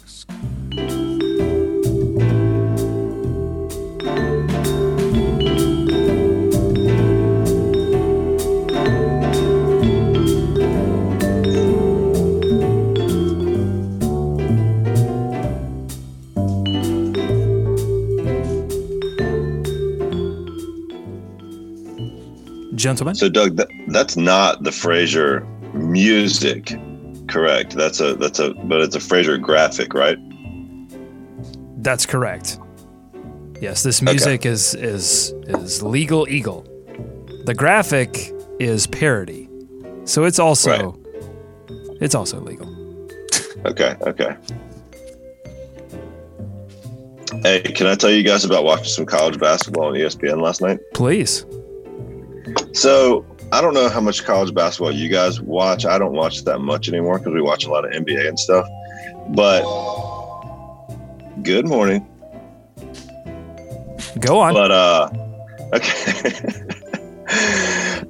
Hawks. Gentlemen. So, Doug, that's not the Frasier music, correct? That's a, but it's a Frasier graphic, right? That's correct. Yes, this music is Legal Eagle. The graphic is parody, so it's also it's also legal. Okay. Hey, can I tell you guys about watching some college basketball on ESPN last night? Please. So, I don't know how much college basketball you guys watch. I don't watch that much anymore because we watch a lot of NBA and stuff. But good morning. Go on. But,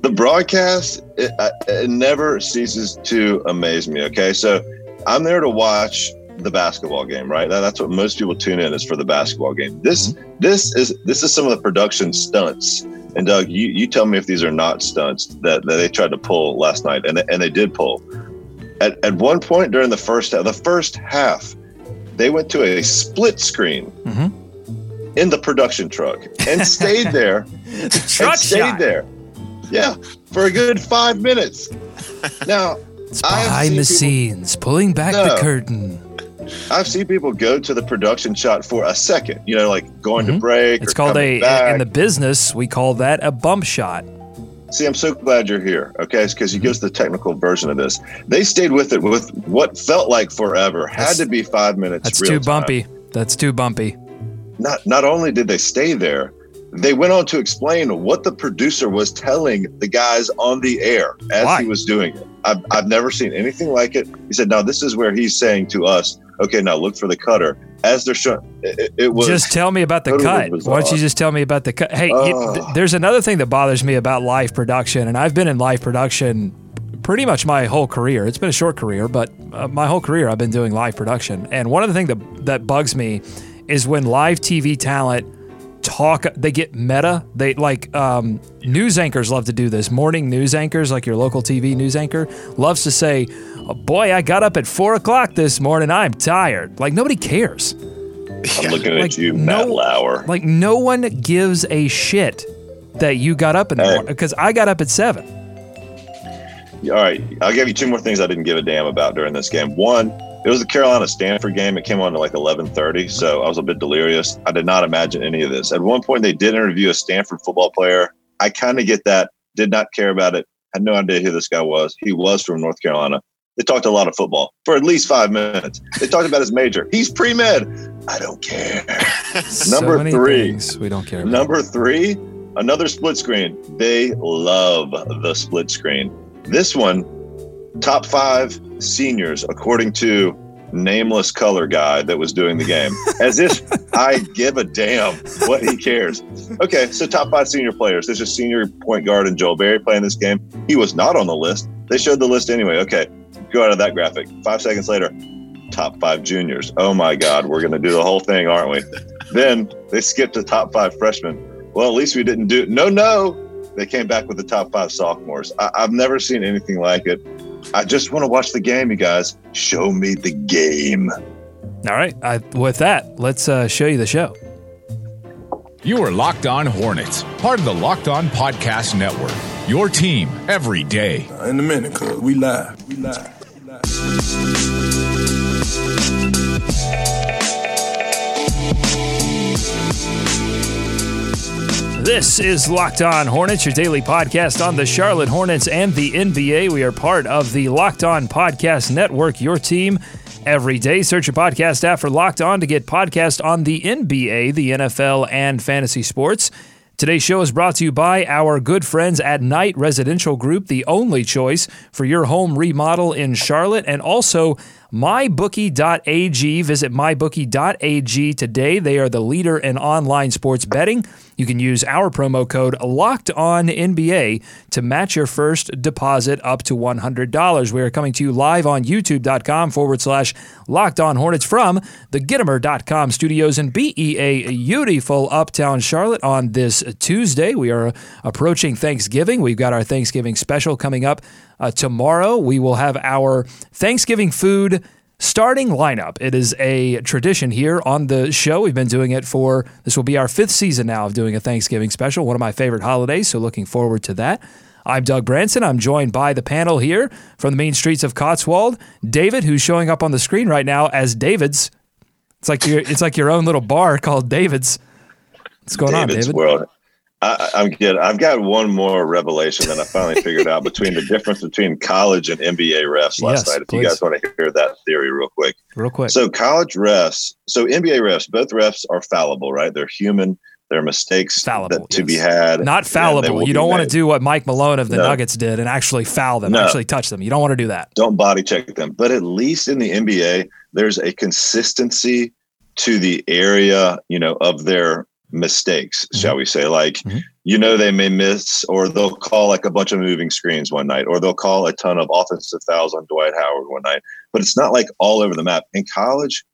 the broadcast, it never ceases to amaze me, okay? So, I'm there to watch the basketball game, right? That's what most people tune in is for the basketball game. This is some of the production stunts. And Doug, you tell me if these are not stunts that they tried to pull last night, and they did pull. At one point during the first half, they went to a split screen in the production truck and stayed there. Stayed there. Yeah, for a good 5 minutes. Now, it's behind the scenes, pulling back the curtain. I've seen people go to the production shot for a second, you know, like going to break. It's called in the business, we call that a bump shot. See, I'm so glad you're here, okay? Because you give us the technical version of this. They stayed with it with what felt like forever, had to be 5 minutes. That's real too bumpy. Time. That's too bumpy. Not only did they stay there, they went on to explain what the producer was telling the guys on the air as he was doing it. I've never seen anything like it. He said, "Now this is where he's saying to us, okay, now look for the cutter." As they're showing, it was just tell me about the cut. Bizarre. Why don't you just tell me about the cut? Hey, there's another thing that bothers me about live production, and I've been in live production pretty much my whole career. It's been a short career, but my whole career I've been doing live production. And one of the things that bugs me is when live TV talent talk, they get meta. They like news anchors love to do this. Morning news anchors, like your local TV news anchor, loves to say, "Oh boy, I got up at 4:00 this morning. I'm tired." Like nobody cares. I'm looking at you, Matt Lauer. Like no one gives a shit that you got up in the morning because I got up at 7. All right, I'll give you two more things I didn't give a damn about during this game. One. It was the Carolina-Stanford game. It came on at like 11:30, so I was a bit delirious. I did not imagine any of this. At one point, they did interview a Stanford football player. I kind of get that. Did not care about it. Had no idea who this guy was. He was from North Carolina. They talked a lot of football for at least 5 minutes. They talked about his major. He's pre-med. I don't care. Number three, another split screen. They love the split screen. This one, top 5 seniors, according to nameless color guy that was doing the game, as if I give a damn what he cares. Okay, so top 5 senior players. There's a senior point guard and Joel Berry playing this game. He was not on the list. They showed the list anyway. Okay, go out of that graphic. 5 seconds later, top 5 juniors. Oh my God, we're going to do the whole thing, aren't we? Then they skipped the top 5 freshmen. Well, at least we didn't do it. No. They came back with the top 5 sophomores. I've never seen anything like it. I just want to watch the game, you guys. Show me the game. All right. With that, let's show you the show. You are Locked On Hornets, part of the Locked On Podcast Network. Your team every day. In a minute, cuz we live. This is Locked On Hornets, your daily podcast on the Charlotte Hornets and the NBA. We are part of the Locked On Podcast Network, your team every day. Search your podcast app for Locked On to get podcasts on the NBA, the NFL, and fantasy sports. Today's show is brought to you by our good friends at Knight Residential Group, the only choice for your home remodel in Charlotte, and also mybookie.ag. Visit mybookie.ag today. They are the leader in online sports betting. You can use our promo code LOCKEDONNBA to match your first deposit up to $100. We are coming to you live on YouTube.com/LockedOnHornets from the Gitiamer.com studios in beautiful Uptown Charlotte on this Tuesday. We are approaching Thanksgiving. We've got our Thanksgiving special coming up tomorrow. We will have our Thanksgiving food starting lineup. It is a tradition here on the show. We've been doing it for, this will be our fifth season now of doing a Thanksgiving special, one of my favorite holidays, so looking forward to that. I'm Doug Branson. I'm joined by the panel here from the mean streets of Cotswold. David, who's showing up on the screen right now as David's. It's like your own little bar called David's. What's going on, David? David's World. I'm good. I've got one more revelation that I finally figured out between the difference between college and NBA refs last night. If please. You guys want to hear that theory real quick. So college refs, so NBA refs, both refs are fallible, right? They're human. There are mistakes to be had. Not fallible. You don't want to do what Mike Malone of the Nuggets did and actually foul them, actually touch them. You don't want to do that. Don't body check them. But at least in the NBA, there's a consistency to the area, of their mistakes, shall we say. Like, they may miss, or they'll call like a bunch of moving screens one night, or they'll call a ton of offensive fouls on Dwight Howard one night. But it's not like all over the map. In college,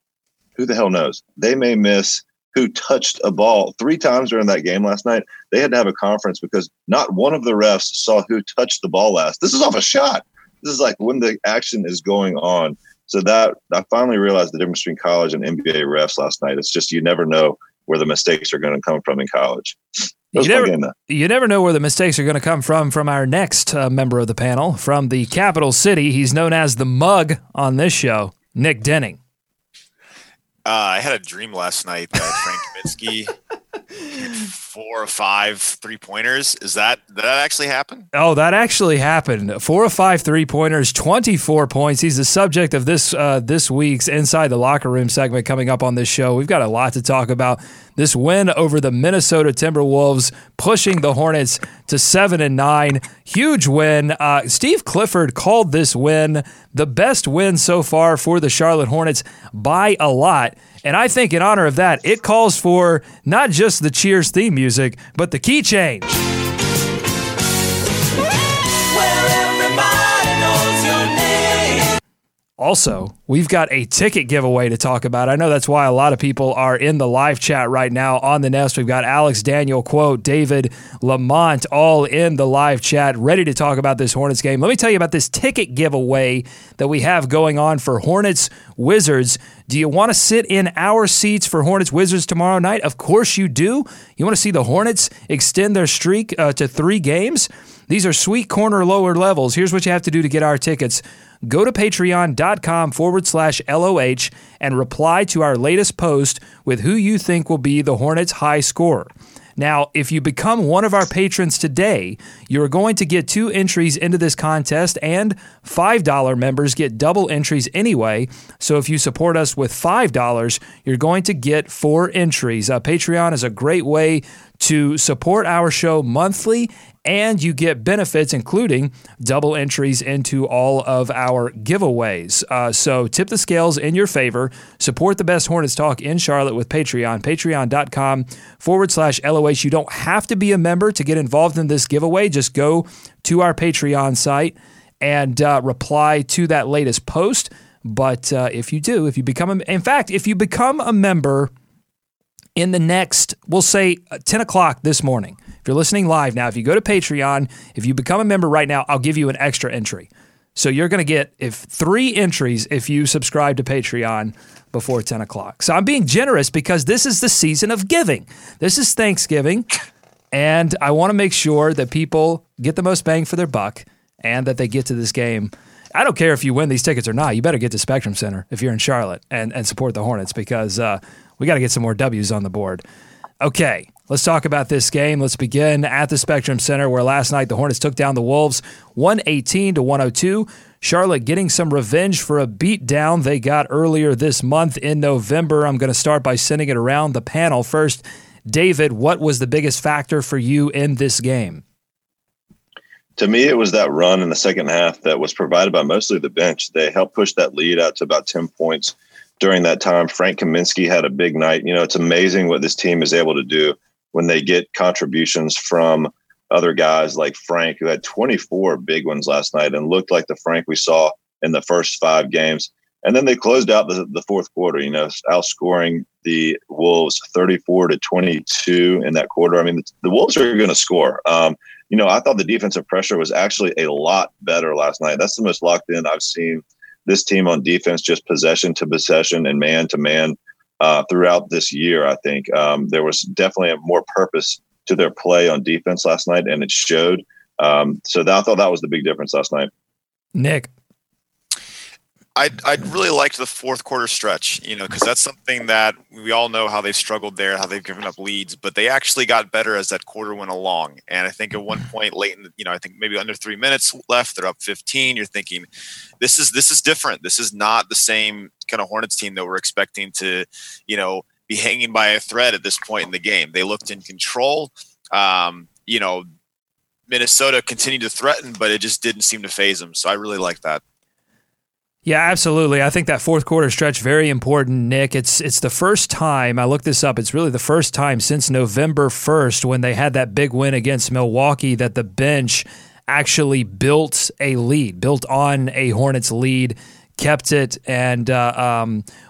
who the hell knows? They may miss who touched a ball 3 times during that game last night. They had to have a conference because not one of the refs saw who touched the ball last. This is off a shot. This is like when the action is going on. So that I finally realized the difference between college and NBA refs last night. It's just you never know where the mistakes are going to come from in college. You never know where the mistakes are going to come from our next member of the panel from the capital city. He's known as the Mug on this show, Nick Denning. I had a dream last night that Frank Kaminsky hit 4 or 5 3-pointers. Did that actually happen? Oh, that actually happened. 4 or 5 3-pointers, 24 points. He's the subject of this week's Inside the Locker Room segment coming up on this show. We've got a lot to talk about. This win over the Minnesota Timberwolves, pushing the Hornets to 7-9. Huge win. Steve Clifford called this win the best win so far for the Charlotte Hornets by a lot. And I think in honor of that, it calls for not just the Cheers theme music, but the key change. Well, everybody knows your name. Also, we've got a ticket giveaway to talk about. I know that's why a lot of people are in the live chat right now on the Nest. We've got Alex, Daniel, Quote, David, Lamont, all in the live chat, ready to talk about this Hornets game. Let me tell you about this ticket giveaway that we have going on for Hornets Wizards. Do you want to sit in our seats for Hornets Wizards tomorrow night? Of course you do. You want to see the Hornets extend their streak to 3 games? These are sweet corner lower levels. Here's what you have to do to get our tickets. Go to patreon.com/LOH and reply to our latest post with who you think will be the Hornets high scorer. Now, if you become one of our patrons today, you're going to get 2 entries into this contest, and $5 members get double entries anyway. So if you support us with $5, you're going to get 4 entries. Patreon is a great way to support our show monthly, and you get benefits, including double entries into all of our giveaways. So tip the scales in your favor. Support the best Hornets talk in Charlotte with Patreon. Patreon.com/LOH. You don't have to be a member to get involved in this giveaway. Just go to our Patreon site and reply to that latest post. But if you become a member in the next, we'll say 10 o'clock this morning, if you're listening live now, if you go to Patreon, if you become a member right now, I'll give you an extra entry. So you're going to get 3 entries if you subscribe to Patreon before 10 o'clock. So I'm being generous because this is the season of giving. This is Thanksgiving, and I want to make sure that people get the most bang for their buck and that they get to this game. I don't care if you win these tickets or not. You better get to Spectrum Center if you're in Charlotte and support the Hornets because we got to get some more W's on the board. Okay, let's talk about this game. Let's begin at the Spectrum Center, where last night the Hornets took down the Wolves 118-102. Charlotte getting some revenge for a beatdown they got earlier this month in November. I'm going to start by sending it around the panel. First, David, what was the biggest factor for you in this game? To me, it was that run in the second half that was provided by mostly the bench. They helped push that lead out to about 10 points. During that time, Frank Kaminsky had a big night. It's amazing what this team is able to do when they get contributions from other guys like Frank, who had 24 big ones last night and looked like the Frank we saw in the first five games. And then they closed out the fourth quarter, you know, outscoring the Wolves 34-22 in that quarter. I mean, the Wolves are going to score. You know, I thought the defensive pressure was actually a lot better last night. That's the most locked in I've seen this team on defense, just possession to possession and man to man throughout this year. I think there was definitely a more purpose to their play on defense last night, and it showed. I thought that was the big difference last night. Nick. I'd really liked the fourth quarter stretch, you know, because that's something that we all know how they've struggled there, how they've given up leads, but they actually got better as that quarter went along. And I think at one point late in the, you know, I think maybe under 3 minutes left, they're up 15. You're thinking, this is different. This is not the same kind of Hornets team that we're expecting to, you know, be hanging by a thread at this point in the game. They looked in control. You know, Minnesota continued to threaten, but it just didn't seem to phase them. So I really like that. Yeah, absolutely. I think that fourth quarter stretch, very important, Nick. It's the first time, I looked this up, it's really the first time since November 1st when they had that big win against Milwaukee that the bench actually built a lead, built on a Hornets lead, kept it, and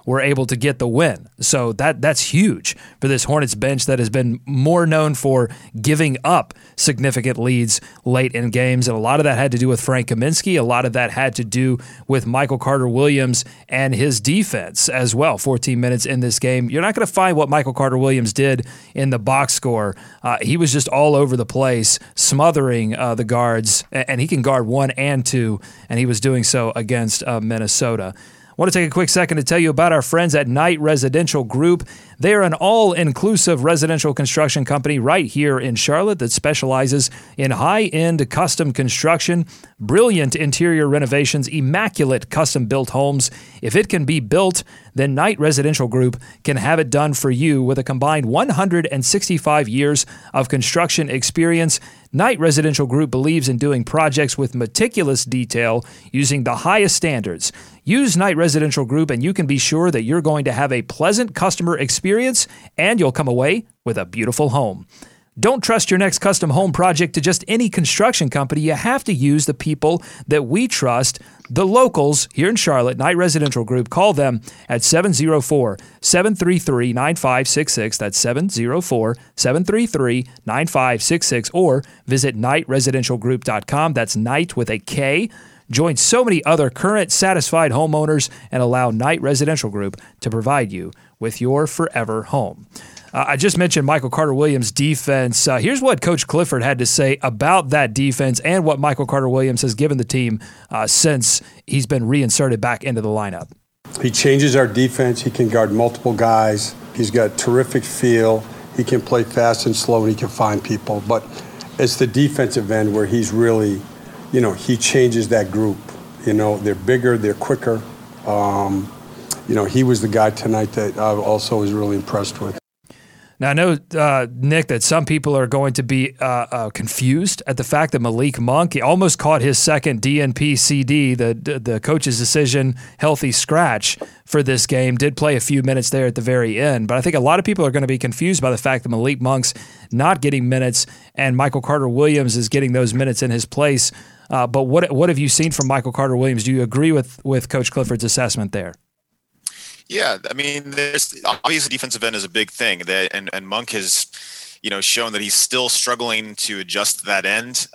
were able to get the win. So that's huge for this Hornets bench that has been more known for giving up significant leads late in games. And a lot of that had to do with Frank Kaminsky. A lot of that had to do with Michael Carter-Williams and his defense as well. 14 minutes in this game. You're not going to find what Michael Carter-Williams did in the box score. He was just all over the place, smothering the guards, and he can guard one and two, and he was doing so against Minnesota. I want to take a quick second to tell you about our friends at Knight Residential Group. They are an all-inclusive residential construction company right here in Charlotte that specializes in high-end custom construction, brilliant interior renovations, immaculate custom-built homes. If it can be built, then Knight Residential Group can have it done for you. With a combined 165 years of construction experience, Knight Residential Group believes in doing projects with meticulous detail using the highest standards. Use Knight Residential Group and you can be sure that you're going to have a pleasant customer experience and you'll come away with a beautiful home. Don't trust your next custom home project to just any construction company. You have to use the people that we trust, the locals here in Charlotte. Knight Residential Group. Call them at 704-733-9566. That's 704-733-9566. Or visit knightresidentialgroup.com. That's Knight with a K. Join so many other current satisfied homeowners and allow Knight Residential Group to provide you with your forever home. I just mentioned Michael Carter-Williams' defense. Here's what Coach Clifford had to say about that defense and what Michael Carter-Williams has given the team since he's been reinserted back into the lineup. He changes our defense. He can guard multiple guys. He's got terrific feel. He can play fast and slow, and he can find people. But it's the defensive end where he's really, you know, he changes that group. You know, they're bigger, they're quicker. You know, he was the guy tonight that I also was really impressed with. Now, I know, Nick, that some people are going to be confused at the fact that Malik Monk, he almost caught his second DNP CD, the coach's decision, healthy scratch for this game, did play a few minutes there at the very end. But I think a lot of people are going to be confused by the fact that Malik Monk's not getting minutes and Michael Carter-Williams is getting those minutes in his place. But what have you seen from Michael Carter-Williams? Do you agree with Coach Clifford's assessment there? Yeah, I mean, there's obviously defensive end is a big thing, and Monk has, you know, shown that he's still struggling to adjust to that end.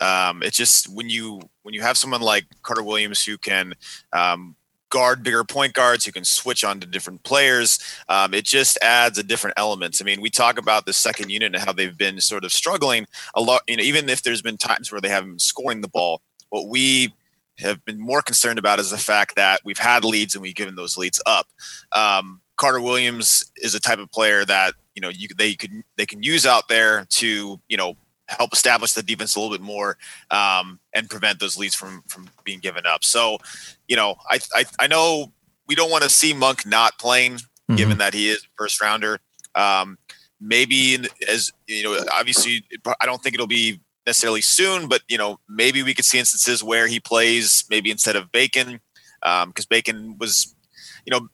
It's just when you have someone like Carter-Williams who can guard bigger point guards, who can switch on to different players, it just adds a different element. I mean, we talk about the second unit and how they've been sort of struggling a lot. You know, even if there's been times where they haven't been scoring the ball, what we have been more concerned about is the fact that we've had leads and we've given those leads up. Carter-Williams is a type of player that, you know, they can use out there to, you know, help establish the defense a little bit more and prevent those leads from being given up. So, you know, I know we don't want to see Monk not playing, mm-hmm. given that he is a first rounder. Maybe as you know, obviously, I don't think it'll be necessarily soon, but you know, maybe we could see instances where he plays maybe instead of Bacon, because Bacon wasn't shooting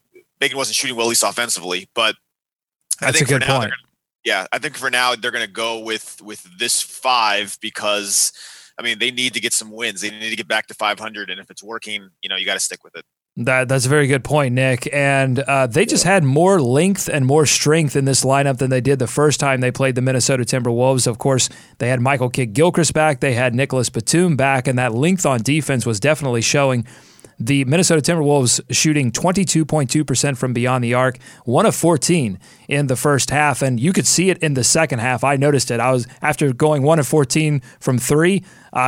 well, at least offensively. But that's I think a good point. yeah, I think for now they're going to go with this five because, I mean, they need to get some wins. They need to get back to 500, and if it's working, you know, you got to stick with it. That's a very good point, Nick. And they just had more length and more strength in this lineup than they did the first time they played the Minnesota Timberwolves. Of course, they had Michael Kidd-Gilchrist back. They had Nicholas Batum back. And that length on defense was definitely showing. The Minnesota Timberwolves shooting 22.2% from beyond the arc, 1 of 14 in the first half. And you could see it in the second half. I noticed it. I was, after going 1 of 14 from 3,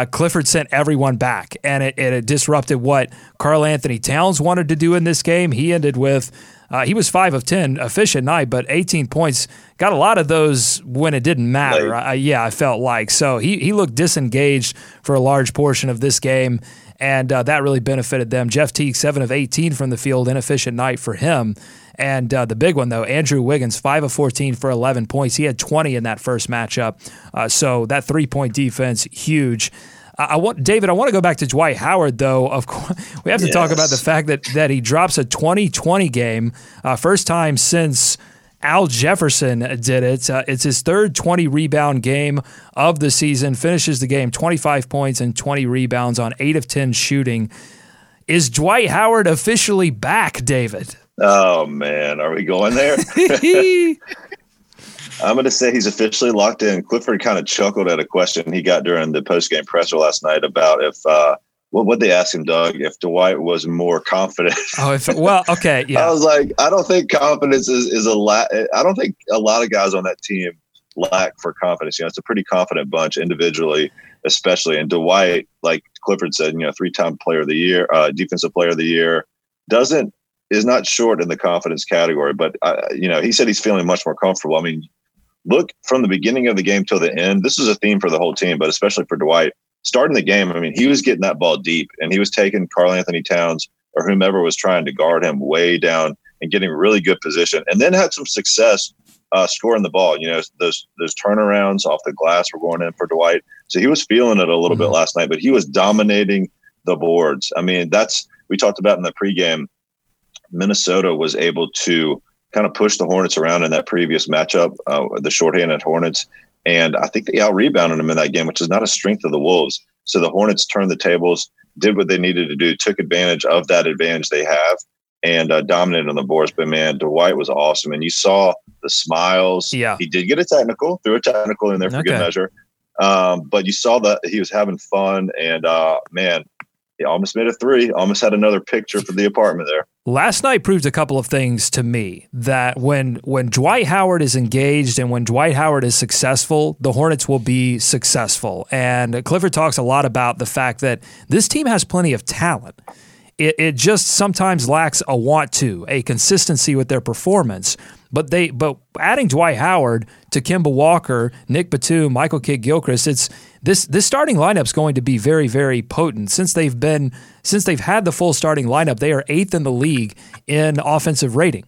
Clifford sent everyone back. And it disrupted what Karl-Anthony Towns wanted to do in this game. He ended with, he was 5 of 10, efficient night, but 18 points. Got a lot of those when it didn't matter. I felt like. So he looked disengaged for a large portion of this game. And that really benefited them. Jeff Teague, 7 of 18 from the field, inefficient night for him. And the big one, though, Andrew Wiggins, 5 of 14 for 11 points. He had 20 in that first matchup. So that three-point defense, huge. David, I want to go back to Dwight Howard, though. Of course, we have to talk about the fact that he drops a 20-20 game, first time since Al Jefferson did it. It's his third 20-rebound game of the season, finishes the game 25 points and 20 rebounds on 8 of 10 shooting. Is Dwight Howard officially back, David? Oh, man. Are we going there? I'm going to say he's officially locked in. Clifford kind of chuckled at a question he got during the postgame presser last night about if what would they ask him, Doug, if Dwight was more confident? Yeah. I was like, I don't think confidence is a lot. I don't think a lot of guys on that team lack for confidence. You know, it's a pretty confident bunch individually, especially. And Dwight, like Clifford said, you know, 3-time player of the year, defensive player of the year, is not short in the confidence category. But, you know, he said he's feeling much more comfortable. I mean, look, from the beginning of the game till the end, this is a theme for the whole team, but especially for Dwight. Starting the game, I mean, he was getting that ball deep, and he was taking Karl-Anthony Towns or whomever was trying to guard him way down and getting really good position, and then had some success scoring the ball. You know, those turnarounds off the glass were going in for Dwight. So he was feeling it a little bit last night, but he was dominating the boards. I mean, we talked about in the pregame, Minnesota was able to kind of push the Hornets around in that previous matchup, the shorthanded Hornets. And I think they out-rebounded him in that game, which is not a strength of the Wolves. So the Hornets turned the tables, did what they needed to do, took advantage of that advantage they have, and dominated on the boards. But, man, Dwight was awesome. And you saw the smiles. Yeah. He did get threw a technical in there for good measure. But you saw that he was having fun. And, man, he almost made a three, almost had another picture for the apartment there. Last night proved a couple of things to me, that when Dwight Howard is engaged and when Dwight Howard is successful, the Hornets will be successful. And Clifford talks a lot about the fact that this team has plenty of talent. It just sometimes lacks a want to, a consistency with their performance. But adding Dwight Howard to Kemba Walker, Nick Batum, Michael Kidd-Gilchrist, this starting lineup's going to be very, very potent. Since they've had the full starting lineup, they are 8th in the league in offensive rating,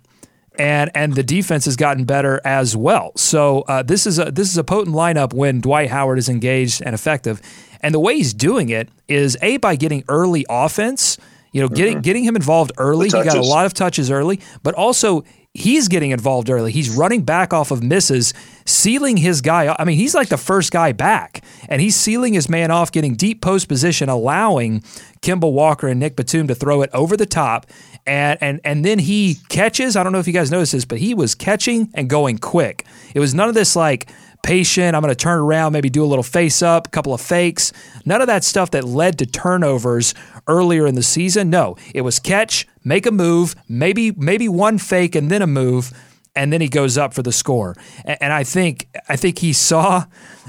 and the defense has gotten better as well. So this is a potent lineup when Dwight Howard is engaged and effective, and the way he's doing it is by getting early offense. You know, getting him involved early. He got a lot of touches early, but also he's getting involved early. He's running back off of misses, sealing his guy off. I mean, he's like the first guy back, and he's sealing his man off, getting deep post position, allowing Kemba Walker and Nick Batum to throw it over the top, and then he catches. I don't know if you guys noticed this, but he was catching and going quick. It was none of this like patient, I'm going to turn around, maybe do a little face up, a couple of fakes. None of that stuff that led to turnovers earlier in the season. No, it was catch, make a move, maybe one fake and then a move, and then he goes up for the score. And I think he saw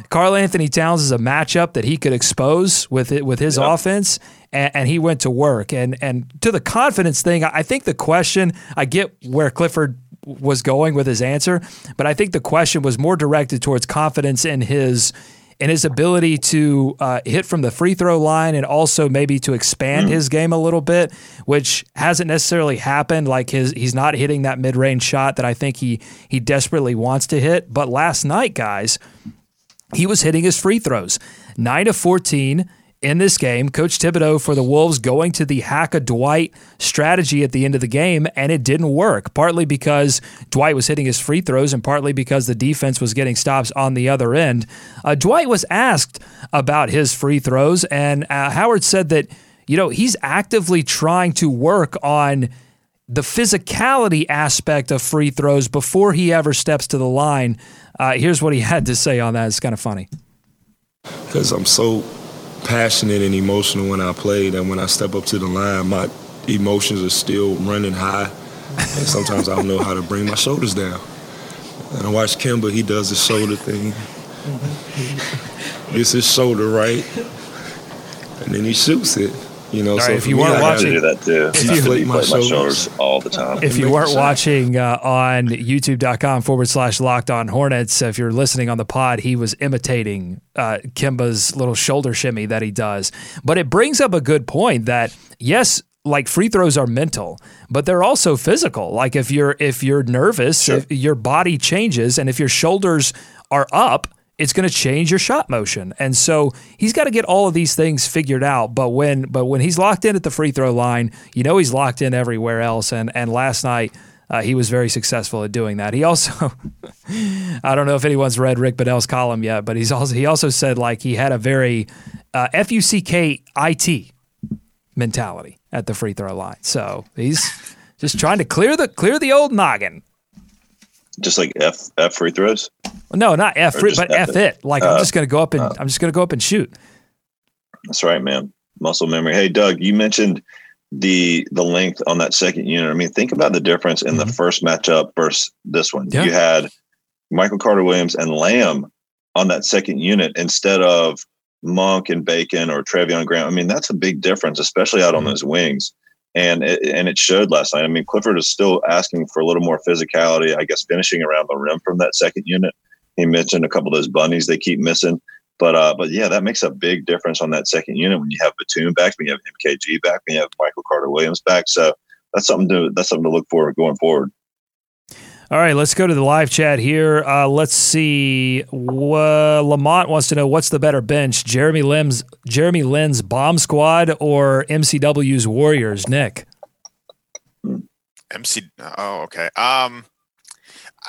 Karl-Anthony Towns as a matchup that he could expose with his offense, and he went to work. And to the confidence thing, I think the question, I get where Clifford was going with his answer, but I think the question was more directed towards confidence in his ability to hit from the free throw line, and also maybe to expand his game a little bit, which hasn't necessarily happened. Like he's not hitting that mid-range shot that I think he desperately wants to hit. But last night, guys, he was hitting his free throws, 9 of 14, in this game, Coach Thibodeau for the Wolves going to the hack-a-Dwight strategy at the end of the game, and it didn't work, partly because Dwight was hitting his free throws and partly because the defense was getting stops on the other end. Dwight was asked about his free throws, and Howard said that, you know, he's actively trying to work on the physicality aspect of free throws before he ever steps to the line. Here's what he had to say on that. It's kind of funny. Because I'm so passionate and emotional when I play, and when I step up to the line, my emotions are still running high, and sometimes I don't know how to bring my shoulders down. And I watch Kemba; he does the shoulder thing. Gets his shoulder right, and then he shoots it. You know, all right, so if you weren't watching, If you weren't watching on YouTube.com/LockedOnHornets, if you're listening on the pod, he was imitating Kemba's little shoulder shimmy that he does. But it brings up a good point that yes, like free throws are mental, but they're also physical. Like if you're nervous, sure, your body changes, and if your shoulders are up, it's going to change your shot motion. And so he's got to get all of these things figured out. But when he's locked in at the free throw line, you know he's locked in everywhere else. And last night, he was very successful at doing that. He also, I don't know if anyone's read Rick Bonnell's column yet, but he also said like he had a very F-U-C-K-I-T mentality at the free throw line. So he's just trying to clear the old noggin. Just like F free throws? No, not F free, but F it. Like I'm just gonna go up and shoot. That's right, man. Muscle memory. Hey, Doug, you mentioned the length on that second unit. I mean, think about the difference in the first matchup versus this one. Yeah. You had Michael Carter-Williams and Lamb on that second unit instead of Monk and Bacon or Trevion Graham. I mean, that's a big difference, especially out on those wings. And it showed last night. I mean, Clifford is still asking for a little more physicality, I guess, finishing around the rim from that second unit. He mentioned a couple of those bunnies they keep missing. But yeah, that makes a big difference on that second unit when you have Batum back, when you have MKG back, when you have Michael Carter-Williams back. So that's something to look for going forward. All right, let's go to the live chat here. Let's see. Lamont wants to know, what's the better bench, Jeremy Lin's Bomb Squad or MCW's Warriors? Nick? Okay. I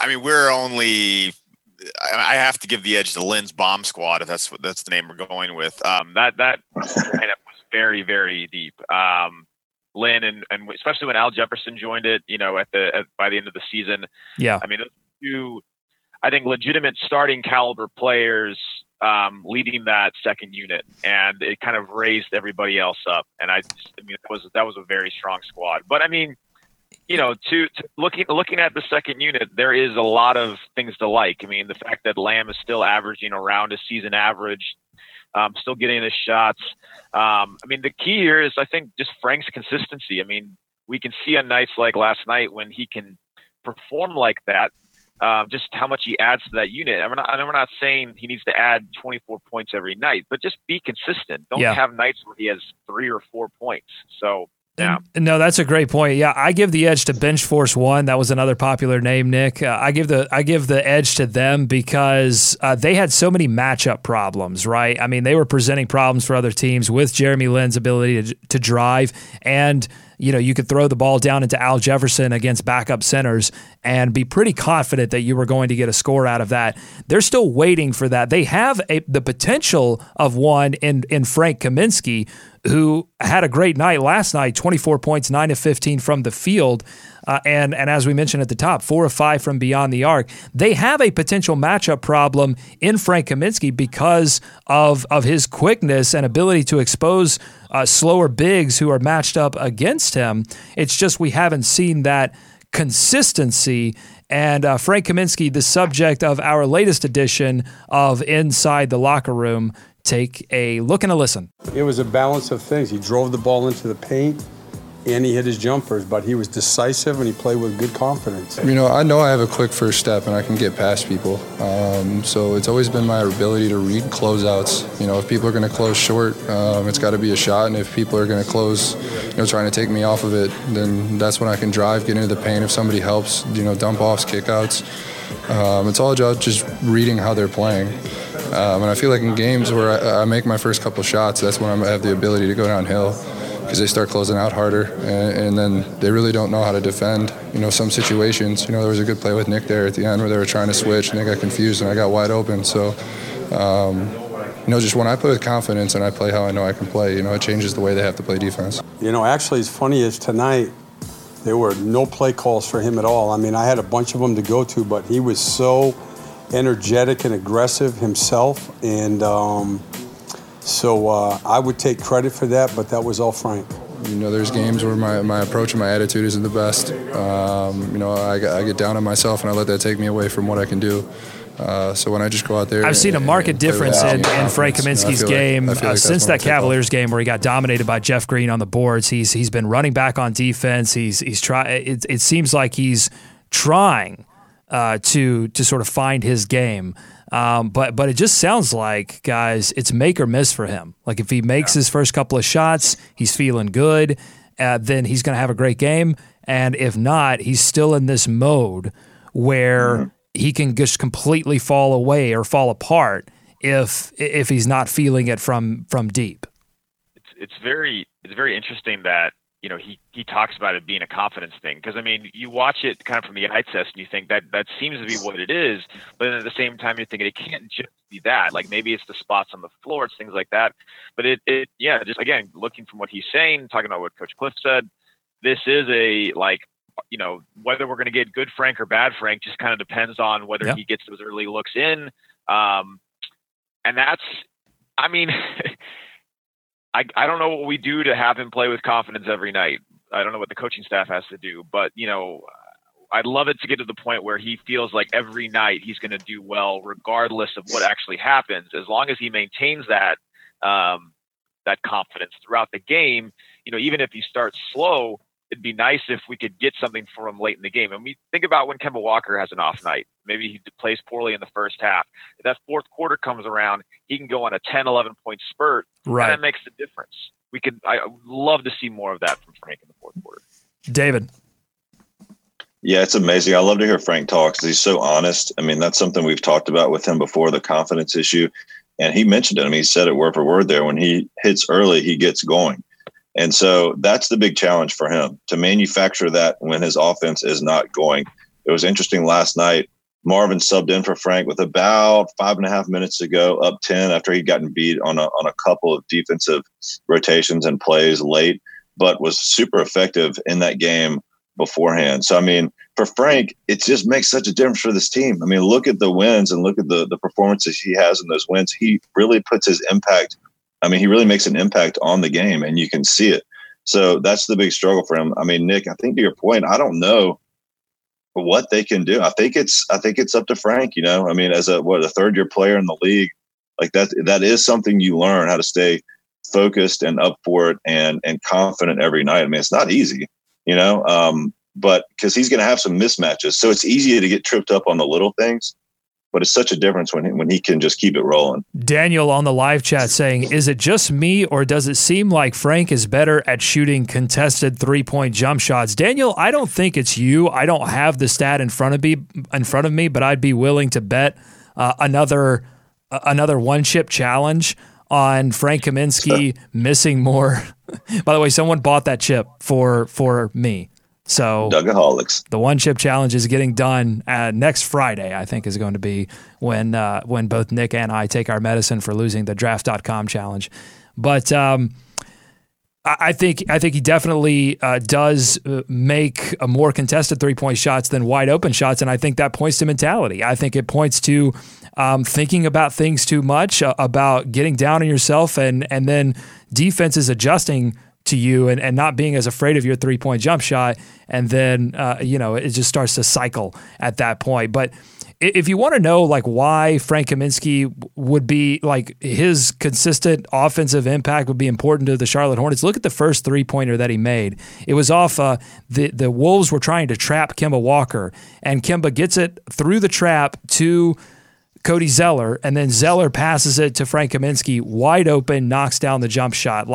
mean, I have to give the edge to Lin's Bomb Squad if that's the name we're going with. That lineup was very, very deep. Lynn and especially when Al Jefferson joined it, you know, by the end of the season. Yeah. I mean, those two, I think, legitimate starting caliber players leading that second unit, and it kind of raised everybody else up. And that was a very strong squad. But I mean, you know, to looking at the second unit, there is a lot of things to like. I mean, the fact that Lamb is still averaging around a season average, still getting his shots. I mean, the key here is, I think, just Frank's consistency. I mean, we can see on nights like last night when he can perform like that, just how much he adds to that unit. I mean, we're not saying he needs to add 24 points every night, but just be consistent. Don't have nights where he has 3 or 4 points. So, yeah. No, that's a great point. Yeah, I give the edge to Bench Force One. That was another popular name, Nick. I give the edge to them because they had so many matchup problems, right? I mean, they were presenting problems for other teams with Jeremy Lin's ability to drive, and you know, you could throw the ball down into Al Jefferson against backup centers and be pretty confident that you were going to get a score out of that. They're still waiting for that. They have the potential of one in Frank Kaminsky, who had a great night last night, 24 points, 9 of 15 from the field. And as we mentioned at the top, 4 of 5 from beyond the arc. They have a potential matchup problem in Frank Kaminsky because of his quickness and ability to expose slower bigs who are matched up against him. It's just we haven't seen that consistency. And Frank Kaminsky, the subject of our latest edition of Inside the Locker Room. Take a look and a listen. It was a balance of things. He drove the ball into the paint, and he hit his jumpers, but he was decisive and he played with good confidence. You know I have a quick first step and I can get past people. So it's always been my ability to read closeouts. You know, if people are going to close short, it's got to be a shot. And if people are going to close, you know, trying to take me off of it, then that's when I can drive, get into the paint. If somebody helps, you know, dump offs, kickouts. It's all about just reading how they're playing. And I feel like in games where I make my first couple shots, that's when I have the ability to go downhill, because they start closing out harder, and then they really don't know how to defend. You know, some situations, there was a good play with Nick there at the end where they were trying to switch, and they got confused, and I got wide open. So, just when I play with confidence and I play how I know I can play, it changes the way they have to play defense. Actually, it's funny is tonight, there were no play calls for him at all. I mean, I had a bunch of them to go to, but he was so energetic and aggressive himself, and so I would take credit for that, but that was all Frank. There's games where my approach and my attitude isn't the best. I get down on myself, and I let that take me away from what I can do. So when I just go out there, I've seen a marked difference in Frank Kaminsky's game since that Cavaliers game where he got dominated by Jeff Green on the boards. He's been running back on defense. He's trying. It seems like he's trying to sort of find his game. But it just sounds like, guys, it's make or miss for him. Like if he makes his first couple of shots, he's feeling good, then he's going to have a great game. And if not, he's still in this mode where he can just completely fall away or fall apart if he's not feeling it from deep. It's very interesting that he talks about it being a confidence thing, because you watch it kind of from the eye test and you think that seems to be what it is, but then at the same time you're thinking it can't just be that. Like maybe it's the spots on the floor, it's things like that. But just again, looking from what he's saying, talking about what Coach Cliff said, this is a whether we're going to get good Frank or bad Frank just kind of depends on whether he gets those early looks in, and that's I don't know what we do to have him play with confidence every night. I don't know what the coaching staff has to do, but, I'd love it to get to the point where he feels like every night he's going to do well, regardless of what actually happens. As long as he maintains that, that confidence throughout the game, even if he starts slow, it'd be nice if we could get something for him late in the game. And we think about when Kemba Walker has an off night, maybe he plays poorly in the first half. If that fourth quarter comes around, he can go on a 10, 11 point spurt. Right. And that makes the difference. I would love to see more of that from Frank in the fourth quarter. David. Yeah, it's amazing. I love to hear Frank talk because he's so honest. That's something we've talked about with him before, the confidence issue. And he mentioned it. He said it word for word there. When he hits early, he gets going. And so that's the big challenge for him, to manufacture that when his offense is not going. It was interesting last night. Marvin subbed in for Frank with about 5.5 minutes to go, up 10 after he'd gotten beat on a couple of defensive rotations and plays late, but was super effective in that game beforehand. So, for Frank, it just makes such a difference for this team. Look at the wins and look at the performances he has in those wins. He really puts his impact he really makes an impact on the game, and you can see it. So that's the big struggle for him. Nick, I think to your point, I don't know what they can do. I think it's up to Frank, as a third-year player in the league, like that is something you learn, how to stay focused and up for it and confident every night. It's not easy, but because he's going to have some mismatches. So it's easy to get tripped up on the little things. But it's such a difference when he can just keep it rolling. Daniel on the live chat saying, is it just me or does it seem like Frank is better at shooting contested three-point jump shots? Daniel, I don't think it's you. I don't have the stat in front of me, but I'd be willing to bet another one-chip challenge on Frank Kaminsky missing more. By the way, someone bought that chip for me. So Dougaholics. The one chip challenge is getting done next Friday, I think, is going to be when both Nick and I take our medicine for losing the draft.com challenge. But I think he definitely does make a more contested 3-point shots than wide open shots. And I think that points to mentality. I think it points to thinking about things too much, about getting down on yourself and then defenses adjusting to you and not being as afraid of your 3-point jump shot. And then, it just starts to cycle at that point. But if you want to know why Frank Kaminsky would be his consistent offensive impact would be important to the Charlotte Hornets, look at the first 3-pointer that he made. It was off the Wolves were trying to trap Kemba Walker, and Kemba gets it through the trap to Cody Zeller, and then Zeller passes it to Frank Kaminsky, wide open, knocks down the jump shot.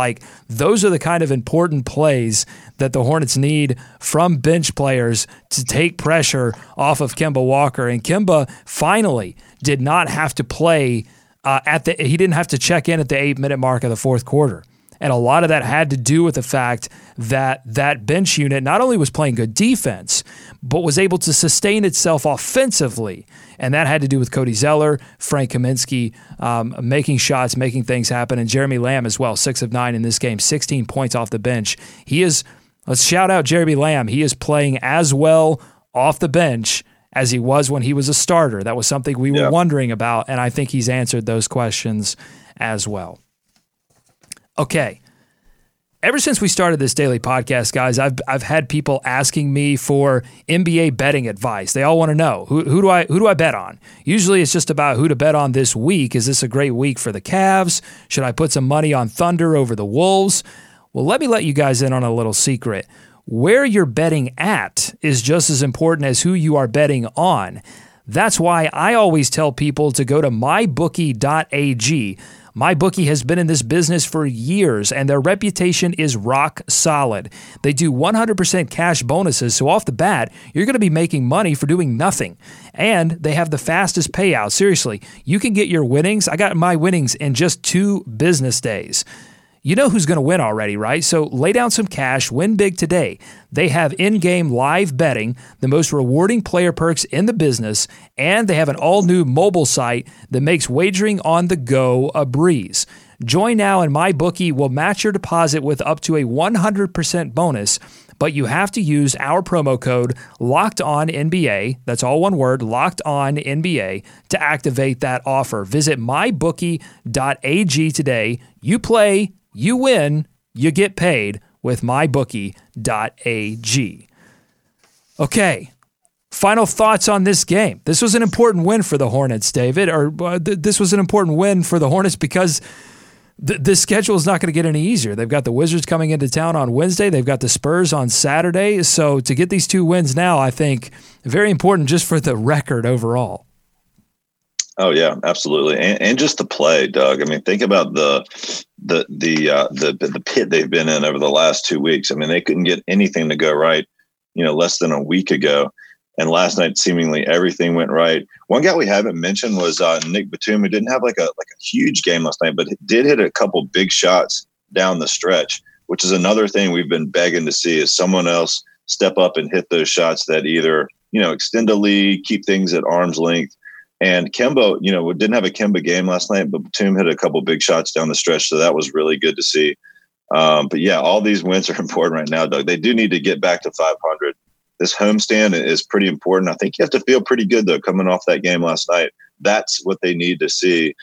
Those are the kind of important plays that the Hornets need from bench players to take pressure off of Kemba Walker. And Kemba finally did not have to play he didn't have to check in at the 8-minute mark of the fourth quarter. And a lot of that had to do with the fact that that bench unit not only was playing good defense, but was able to sustain itself offensively. And that had to do with Cody Zeller, Frank Kaminsky, making shots, making things happen, and Jeremy Lamb as well, 6 of 9 in this game, 16 points off the bench. Let's shout out Jeremy Lamb. He is playing as well off the bench as he was when he was a starter. That was something we were wondering about, and I think he's answered those questions as well. Okay. Ever since we started this daily podcast, guys, I've had people asking me for NBA betting advice. They all want to know, who do I bet on? Usually it's just about who to bet on this week. Is this a great week for the Cavs? Should I put some money on Thunder over the Wolves? Well, let me let you guys in on a little secret. Where you're betting at is just as important as who you are betting on. That's why I always tell people to go to mybookie.ag. MyBookie has been in this business for years, and their reputation is rock solid. They do 100% cash bonuses, so off the bat, you're going to be making money for doing nothing. And they have the fastest payout. Seriously, you can get your winnings. I got my winnings in just 2 business days. You know who's going to win already, right? So lay down some cash, win big today. They have in-game live betting, the most rewarding player perks in the business, and they have an all-new mobile site that makes wagering on the go a breeze. Join now and MyBookie will match your deposit with up to a 100% bonus, but you have to use our promo code LOCKEDONNBA, that's all one word, LOCKEDONNBA, to activate that offer. Visit mybookie.ag today. You play, you win, you get paid with mybookie.ag. Okay, final thoughts on this game. This was an important win for the Hornets, David, or this was an important win for the Hornets because this schedule is not going to get any easier. They've got the Wizards coming into town on Wednesday. They've got the Spurs on Saturday. So to get these 2 wins now, I think, very important just for the record overall. Oh yeah, absolutely, and just the play, Doug. I mean, think about the pit they've been in over the last 2 weeks. I mean, they couldn't get anything to go right, less than a week ago, and last night seemingly everything went right. One guy we haven't mentioned was Nick Batum, who didn't have like a huge game last night, but did hit a couple big shots down the stretch, which is another thing we've been begging to see is someone else step up and hit those shots that either extend a lead, keep things at arm's length. And Kemba, didn't have a Kemba game last night, but Batum hit a couple big shots down the stretch, so that was really good to see. But yeah, all these wins are important right now, Doug. They do need to get back to 500. This homestand is pretty important. I think you have to feel pretty good though coming off that game last night. That's what they need to see.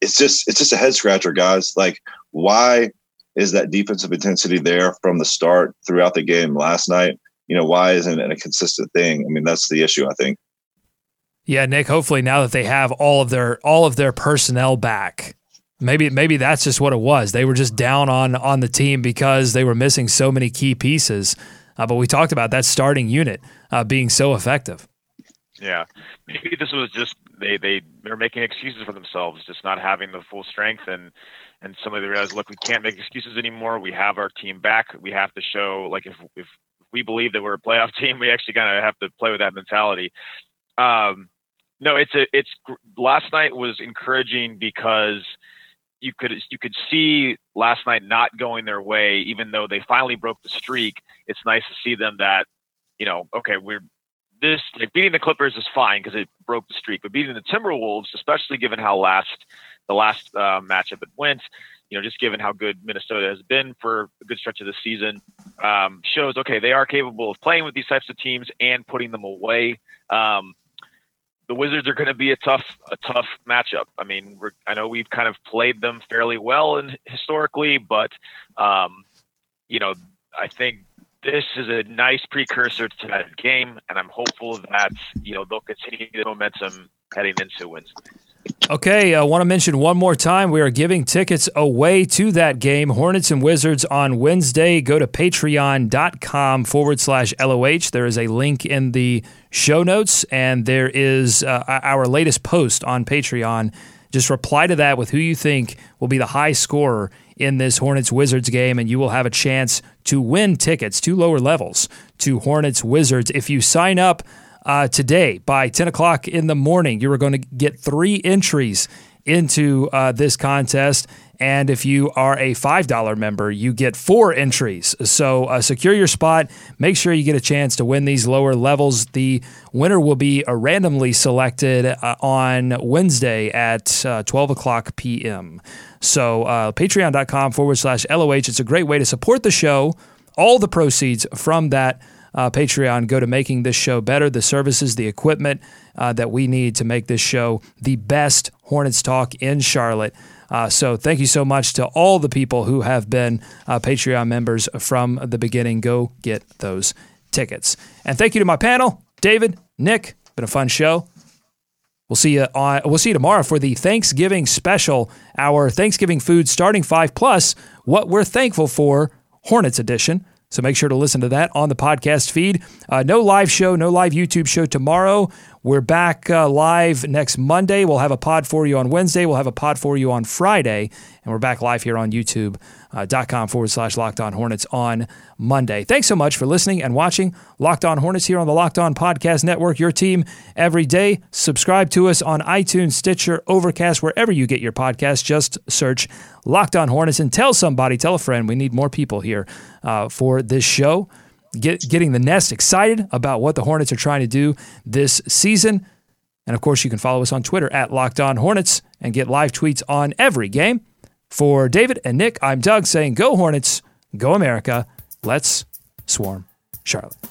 It's just a head scratcher, guys. Like, why is that defensive intensity there from the start throughout the game last night? Why isn't it a consistent thing? I mean, that's the issue, I think. Yeah, Nick, hopefully now that they have all of their personnel back, maybe that's just what it was. They were just down on the team because they were missing so many key pieces. But we talked about that starting unit being so effective. Yeah, maybe this was just they're making excuses for themselves, just not having the full strength. And somebody realized, look, we can't make excuses anymore. We have our team back. We have to show, like, if we believe that we're a playoff team, we actually kind of have to play with that mentality. No, it's last night was encouraging because you could see last night not going their way, even though they finally broke the streak. It's nice to see them that, okay, beating the Clippers is fine because it broke the streak, but beating the Timberwolves, especially given how the last matchup it went, just given how good Minnesota has been for a good stretch of the season, shows, okay, they are capable of playing with these types of teams and putting them away. The Wizards are going to be a tough matchup. I mean, I know we've kind of played them fairly well historically, but I think this is a nice precursor to that game, and I'm hopeful that they'll continue the momentum heading into Wednesday. Okay, I want to mention one more time, we are giving tickets away to that game, Hornets and Wizards on Wednesday. Go to patreon.com/LOH. There is a link in the show notes, and there is our latest post on Patreon. Just reply to that with who you think will be the high scorer in this Hornets-Wizards game, and you will have a chance to win tickets to lower levels to Hornets-Wizards. If you sign up today by 10 o'clock in the morning, you are going to get 3 entries into this contest. And if you are a $5 member, you get 4 entries. So secure your spot. Make sure you get a chance to win these lower levels. The winner will be randomly selected on Wednesday at 12 o'clock p.m. So patreon.com/LOH. It's a great way to support the show. All the proceeds from that Patreon go to making this show better, the services, the equipment that we need to make this show the best Hornets talk in Charlotte. So thank you so much to all the people who have been Patreon members from the beginning. Go get those tickets. And thank you to my panel, David, Nick. Been a fun show. We'll see you tomorrow for the Thanksgiving special, our Thanksgiving food starting 5 plus what we're thankful for, Hornets edition. So make sure to listen to that on the podcast feed. No live show, no live YouTube show tomorrow. We're back live next Monday. We'll have a pod for you on Wednesday. We'll have a pod for you on Friday. And we're back live here on youtube.com/LockedOnHornets on Monday. Thanks so much for listening and watching Locked On Hornets here on the Locked On Podcast Network, your team every day. Subscribe to us on iTunes, Stitcher, Overcast, wherever you get your podcast. Just search Locked On Hornets and tell somebody, tell a friend. We need more people here for this show. Getting the Nest excited about what the Hornets are trying to do this season. And of course, you can follow us on Twitter at Locked On Hornets and get live tweets on every game. For David and Nick, I'm Doug saying, go Hornets, go America. Let's swarm Charlotte.